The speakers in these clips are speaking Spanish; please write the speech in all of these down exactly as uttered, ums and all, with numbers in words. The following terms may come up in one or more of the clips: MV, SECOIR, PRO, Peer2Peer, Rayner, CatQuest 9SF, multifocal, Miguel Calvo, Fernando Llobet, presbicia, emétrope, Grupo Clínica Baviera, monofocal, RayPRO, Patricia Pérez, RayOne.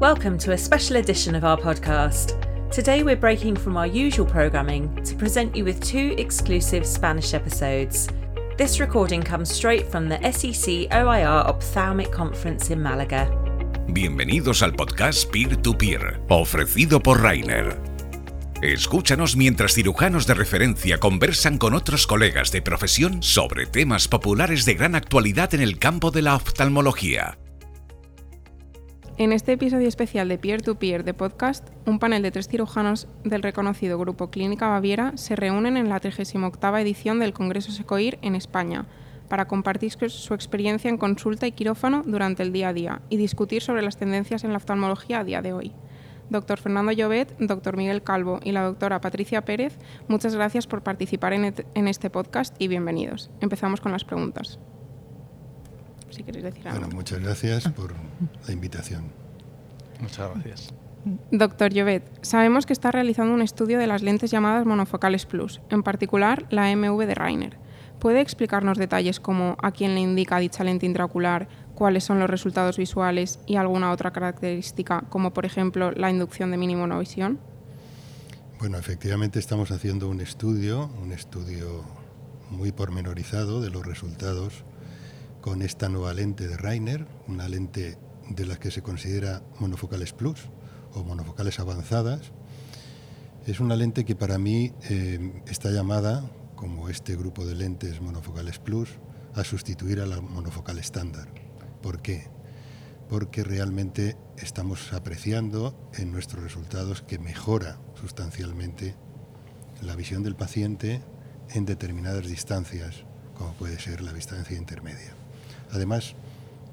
Welcome to a special edition of our podcast. Today we're breaking from our usual programming to present you with two exclusive Spanish episodes. This recording comes straight from the SECOIR Ophthalmic Conference in Málaga. Bienvenidos al podcast Peer to Peer, ofrecido por Rayner. Escúchanos mientras cirujanos de referencia conversan con otros colegas de profesión sobre temas populares de gran actualidad en el campo de la oftalmología. En este episodio especial de Peer to Peer de podcast, un panel de tres cirujanos del reconocido Grupo Clínica Baviera se reúnen en la trigésima octava edición del Congreso SECOIR en España para compartir su experiencia en consulta y quirófano durante el día a día y discutir sobre las tendencias en la oftalmología a día de hoy. Doctor Fernando Llobet, doctor Miguel Calvo y la doctora Patricia Pérez, muchas gracias por participar en este podcast y bienvenidos. Empezamos con las preguntas. Si queréis decir algo. Bueno, muchas gracias por la invitación. Muchas gracias. Doctor Llobet, sabemos que está realizando un estudio de las lentes llamadas monofocales plus, en particular la M V de Rayner. ¿Puede explicarnos detalles como a quién le indica dicha lente intraocular, cuáles son los resultados visuales y alguna otra característica, como por ejemplo la inducción de mínimo no visión? Bueno, efectivamente estamos haciendo un estudio, un estudio muy pormenorizado de los resultados con esta nueva lente de Rayner, una lente de las que se considera monofocales plus o monofocales avanzadas. Es una lente que para mí eh, está llamada, como este grupo de lentes monofocales plus, a sustituir a la monofocal estándar. ¿Por qué? Porque realmente estamos apreciando en nuestros resultados que mejora sustancialmente la visión del paciente en determinadas distancias, como puede ser la distancia intermedia. Además,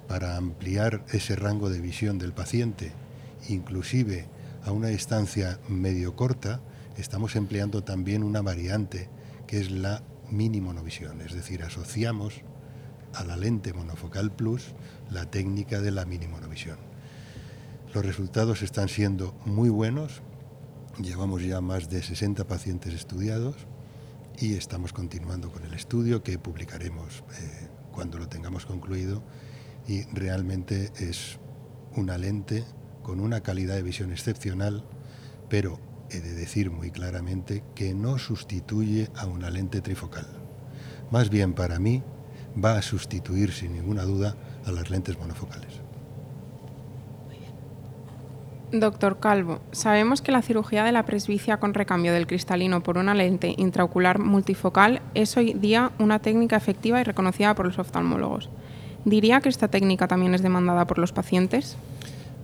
para ampliar ese rango de visión del paciente, inclusive a una distancia medio corta, estamos empleando también una variante que es la mínimo no visión, es decir, asociamos a la lente monofocal plus la técnica de la mínimo no visión. Los resultados están siendo muy buenos, llevamos ya más de sesenta pacientes estudiados y estamos continuando con el estudio que publicaremos eh, cuando lo tengamos concluido, y realmente es una lente con una calidad de visión excepcional, pero he de decir muy claramente que no sustituye a una lente trifocal. Más bien, para mí, va a sustituir sin ninguna duda a las lentes monofocales. Muy bien. Doctor Calvo, sabemos que la cirugía de la presbicia con recambio del cristalino por una lente intraocular multifocal es hoy día una técnica efectiva y reconocida por los oftalmólogos. ¿Diría que esta técnica también es demandada por los pacientes?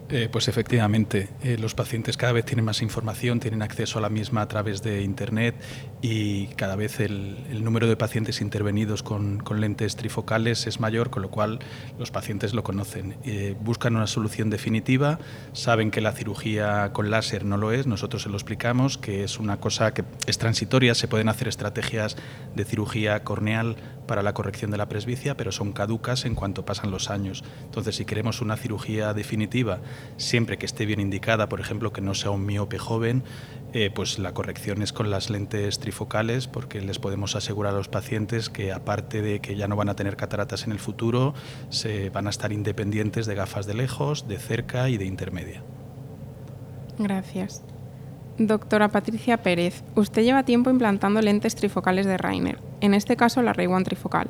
Eh, pues efectivamente, eh, los pacientes cada vez tienen más información, tienen acceso a la misma a través de Internet, y cada vez el, el número de pacientes intervenidos con, con lentes trifocales es mayor, con lo cual los pacientes lo conocen. Eh, buscan una solución definitiva, saben que la cirugía con láser no lo es, nosotros se lo explicamos, que es una cosa que es transitoria, se pueden hacer estrategias de cirugía corneal para la corrección de la presbicia, pero son caducas en cuanto pasan los años. Entonces, si queremos una cirugía definitiva, siempre que esté bien indicada, por ejemplo, que no sea un miope joven, eh, pues la corrección es con las lentes trifocales, porque les podemos asegurar a los pacientes que, aparte de que ya no van a tener cataratas en el futuro, se van a estar independientes de gafas de lejos, de cerca y de intermedia. Gracias. Doctora Patricia Pérez, usted lleva tiempo implantando lentes trifocales de Rayner, en este caso la RayOne trifocal.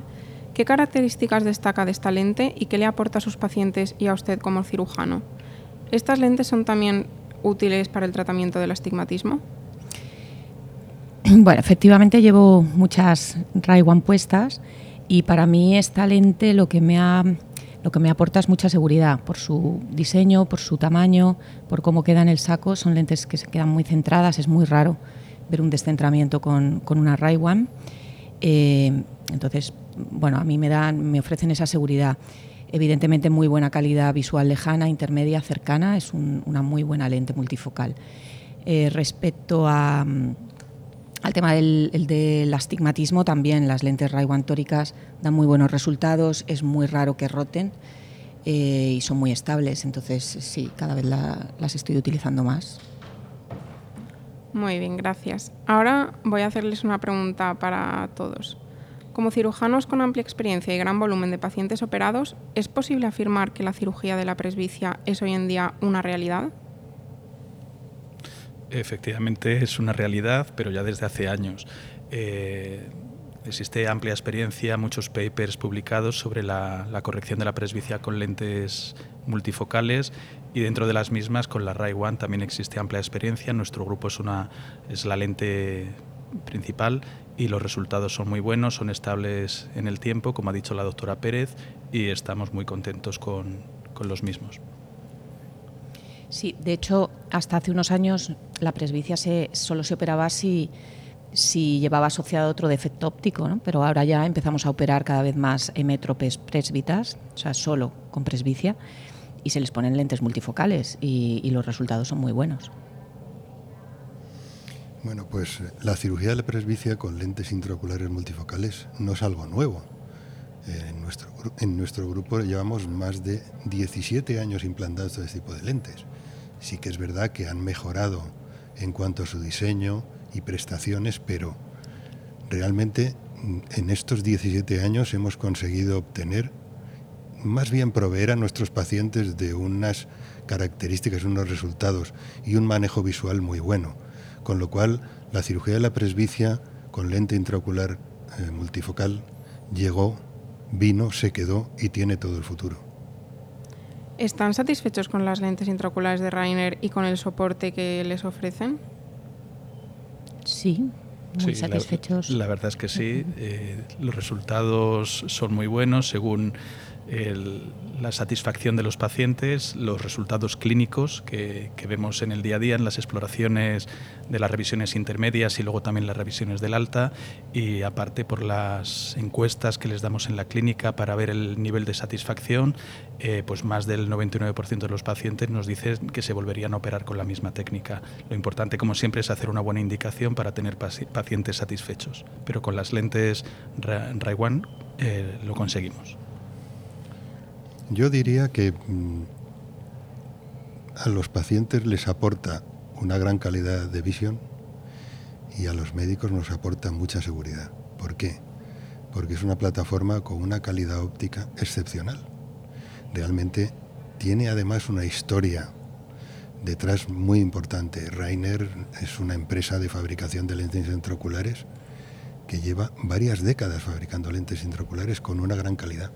¿Qué características destaca de esta lente y qué le aporta a sus pacientes y a usted como cirujano? ¿Estas lentes son también útiles para el tratamiento del astigmatismo? Bueno, efectivamente llevo muchas RayOne puestas y para mí esta lente lo que me ha... Lo que me aporta es mucha seguridad por su diseño, por su tamaño, por cómo queda en el saco. Son lentes que se quedan muy centradas, es muy raro ver un descentramiento con, con una RayOne. Eh, entonces, bueno, a mí me dan, me ofrecen esa seguridad. Evidentemente, muy buena calidad visual lejana, intermedia, cercana. Es un, una muy buena lente multifocal. Eh, respecto a, al tema del, el del astigmatismo, también las lentes RayOne tóricas dan muy buenos resultados, es muy raro que roten eh, y son muy estables, entonces sí, cada vez la, las estoy utilizando más. Muy bien, gracias. Ahora voy a hacerles una pregunta para todos. Como cirujanos con amplia experiencia y gran volumen de pacientes operados, ¿es posible afirmar que la cirugía de la presbicia es hoy en día una realidad? Efectivamente es una realidad, pero ya desde hace años. Eh, existe amplia experiencia, muchos papers publicados sobre la, la corrección de la presbicia con lentes multifocales y dentro de las mismas con la RayOne también existe amplia experiencia. Nuestro grupo es, una, es la lente principal y los resultados son muy buenos, son estables en el tiempo, como ha dicho la doctora Pérez, y estamos muy contentos con, con los mismos. Sí, de hecho, hasta hace unos años la presbicia se, solo se operaba si, si llevaba asociado otro defecto óptico, ¿no? Pero ahora ya empezamos a operar cada vez más emétropes presbitas, o sea, solo con presbicia, y se les ponen lentes multifocales y, y los resultados son muy buenos. Bueno, pues la cirugía de la presbicia con lentes intraoculares multifocales no es algo nuevo. Eh, en, nuestro, en nuestro grupo llevamos más de diecisiete años implantando este tipo de lentes. Sí que es verdad que han mejorado en cuanto a su diseño y prestaciones, pero realmente en estos diecisiete años hemos conseguido obtener, más bien proveer a nuestros pacientes de unas características, unos resultados y un manejo visual muy bueno. Con lo cual, la cirugía de la presbicia con lente intraocular eh, multifocal llegó, vino, se quedó y tiene todo el futuro. ¿Están satisfechos con las lentes intraoculares de Rayner y con el soporte que les ofrecen? Sí, muy sí, satisfechos. La, la verdad es que sí. Eh, los resultados son muy buenos según El, la satisfacción de los pacientes, los resultados clínicos que, que vemos en el día a día, en las exploraciones de las revisiones intermedias y luego también las revisiones del alta, y aparte por las encuestas que les damos en la clínica para ver el nivel de satisfacción, eh, pues más del noventa y nueve por ciento de los pacientes nos dicen que se volverían a operar con la misma técnica. Lo importante, como siempre, es hacer una buena indicación para tener paci- pacientes satisfechos, pero con las lentes RayOne eh, lo conseguimos. Yo diría que a los pacientes les aporta una gran calidad de visión y a los médicos nos aporta mucha seguridad. ¿Por qué? Porque es una plataforma con una calidad óptica excepcional. Realmente tiene además una historia detrás muy importante. Rayner es una empresa de fabricación de lentes intraoculares que lleva varias décadas fabricando lentes intraoculares con una gran calidad.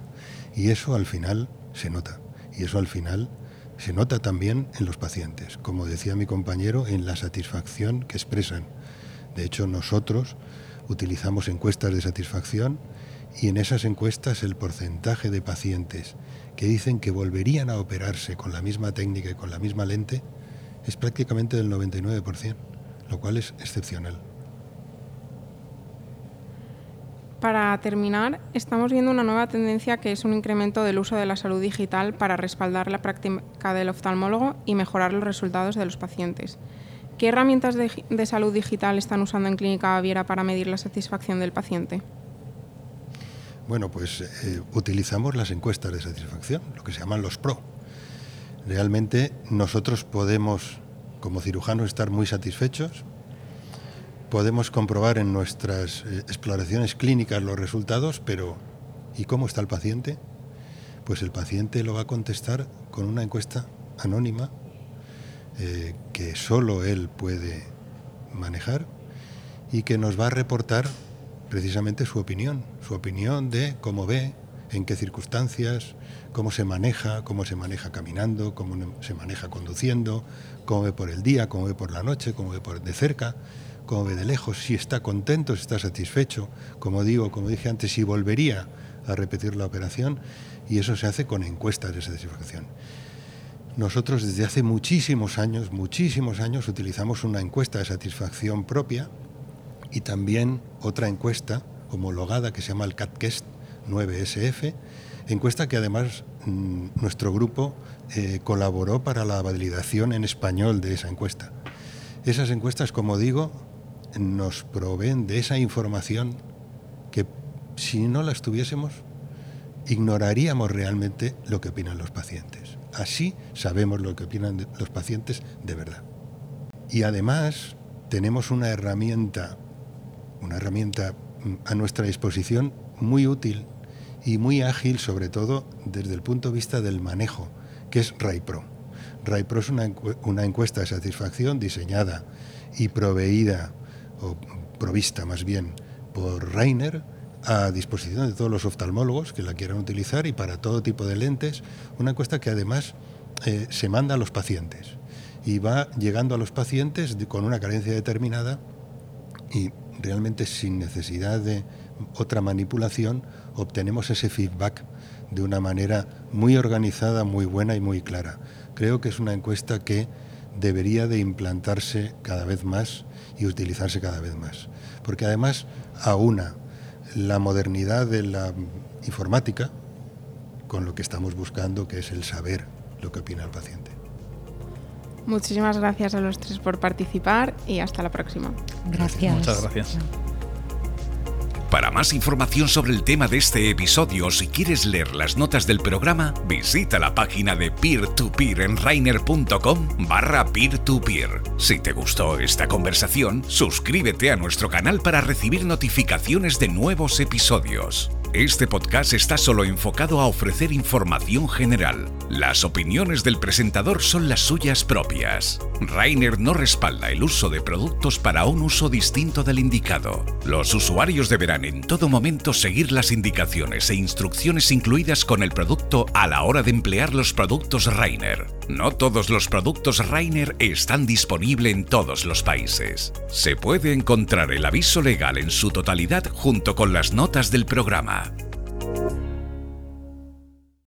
Y eso al final se nota. Y eso al final se nota también en los pacientes. Como decía mi compañero, en la satisfacción que expresan. De hecho, nosotros utilizamos encuestas de satisfacción y en esas encuestas el porcentaje de pacientes que dicen que volverían a operarse con la misma técnica y con la misma lente es prácticamente del noventa y nueve por ciento, lo cual es excepcional. Para terminar, estamos viendo una nueva tendencia que es un incremento del uso de la salud digital para respaldar la práctica del oftalmólogo y mejorar los resultados de los pacientes. ¿Qué herramientas de, de salud digital están usando en Clínica Baviera para medir la satisfacción del paciente? Bueno, pues eh, utilizamos las encuestas de satisfacción, lo que se llaman los PRO. Realmente nosotros podemos, como cirujanos, estar muy satisfechos. Podemos comprobar en nuestras exploraciones clínicas los resultados, pero ¿y cómo está el paciente? Pues el paciente lo va a contestar con una encuesta anónima eh, que solo él puede manejar y que nos va a reportar precisamente su opinión, su opinión de cómo ve, en qué circunstancias, cómo se maneja, cómo se maneja caminando, cómo se maneja conduciendo, cómo ve por el día, cómo ve por la noche, cómo ve por de cerca, como ve de lejos, si está contento, si está satisfecho, como digo, como dije antes, si volvería a repetir la operación, y eso se hace con encuestas de satisfacción. Nosotros desde hace muchísimos años, muchísimos años, utilizamos una encuesta de satisfacción propia y también otra encuesta homologada que se llama el CatQuest nueve S F, encuesta que además mm, nuestro grupo eh, colaboró para la validación en español de esa encuesta. Esas encuestas, como digo, nos proveen de esa información que, si no las tuviésemos, ignoraríamos realmente lo que opinan los pacientes. Así sabemos lo que opinan los pacientes de verdad. Y además tenemos una herramienta, una herramienta a nuestra disposición muy útil y muy ágil, sobre todo desde el punto de vista del manejo, que es RayPRO. RayPRO es una, una encuesta de satisfacción diseñada y proveída, o provista más bien, por Rayner, a disposición de todos los oftalmólogos que la quieran utilizar y para todo tipo de lentes, una encuesta que además eh, se manda a los pacientes y va llegando a los pacientes con una carencia determinada y realmente sin necesidad de otra manipulación obtenemos ese feedback de una manera muy organizada, muy buena y muy clara. Creo que es una encuesta que debería de implantarse cada vez más y utilizarse cada vez más, porque además aúna la modernidad de la informática con lo que estamos buscando, que es el saber lo que opina el paciente. Muchísimas gracias a los tres por participar y hasta la próxima. Gracias. Muchas gracias. Para más información sobre el tema de este episodio, si quieres leer las notas del programa, visita la página de Peer to Peer en rayner punto com barra Peer to Peer. Si te gustó esta conversación, suscríbete a nuestro canal para recibir notificaciones de nuevos episodios. Este podcast está solo enfocado a ofrecer información general. Las opiniones del presentador son las suyas propias. Rayner no respalda el uso de productos para un uso distinto del indicado. Los usuarios deberán en todo momento seguir las indicaciones e instrucciones incluidas con el producto a la hora de emplear los productos Rayner. No todos los productos Rayner están disponibles en todos los países. Se puede encontrar el aviso legal en su totalidad junto con las notas del programa.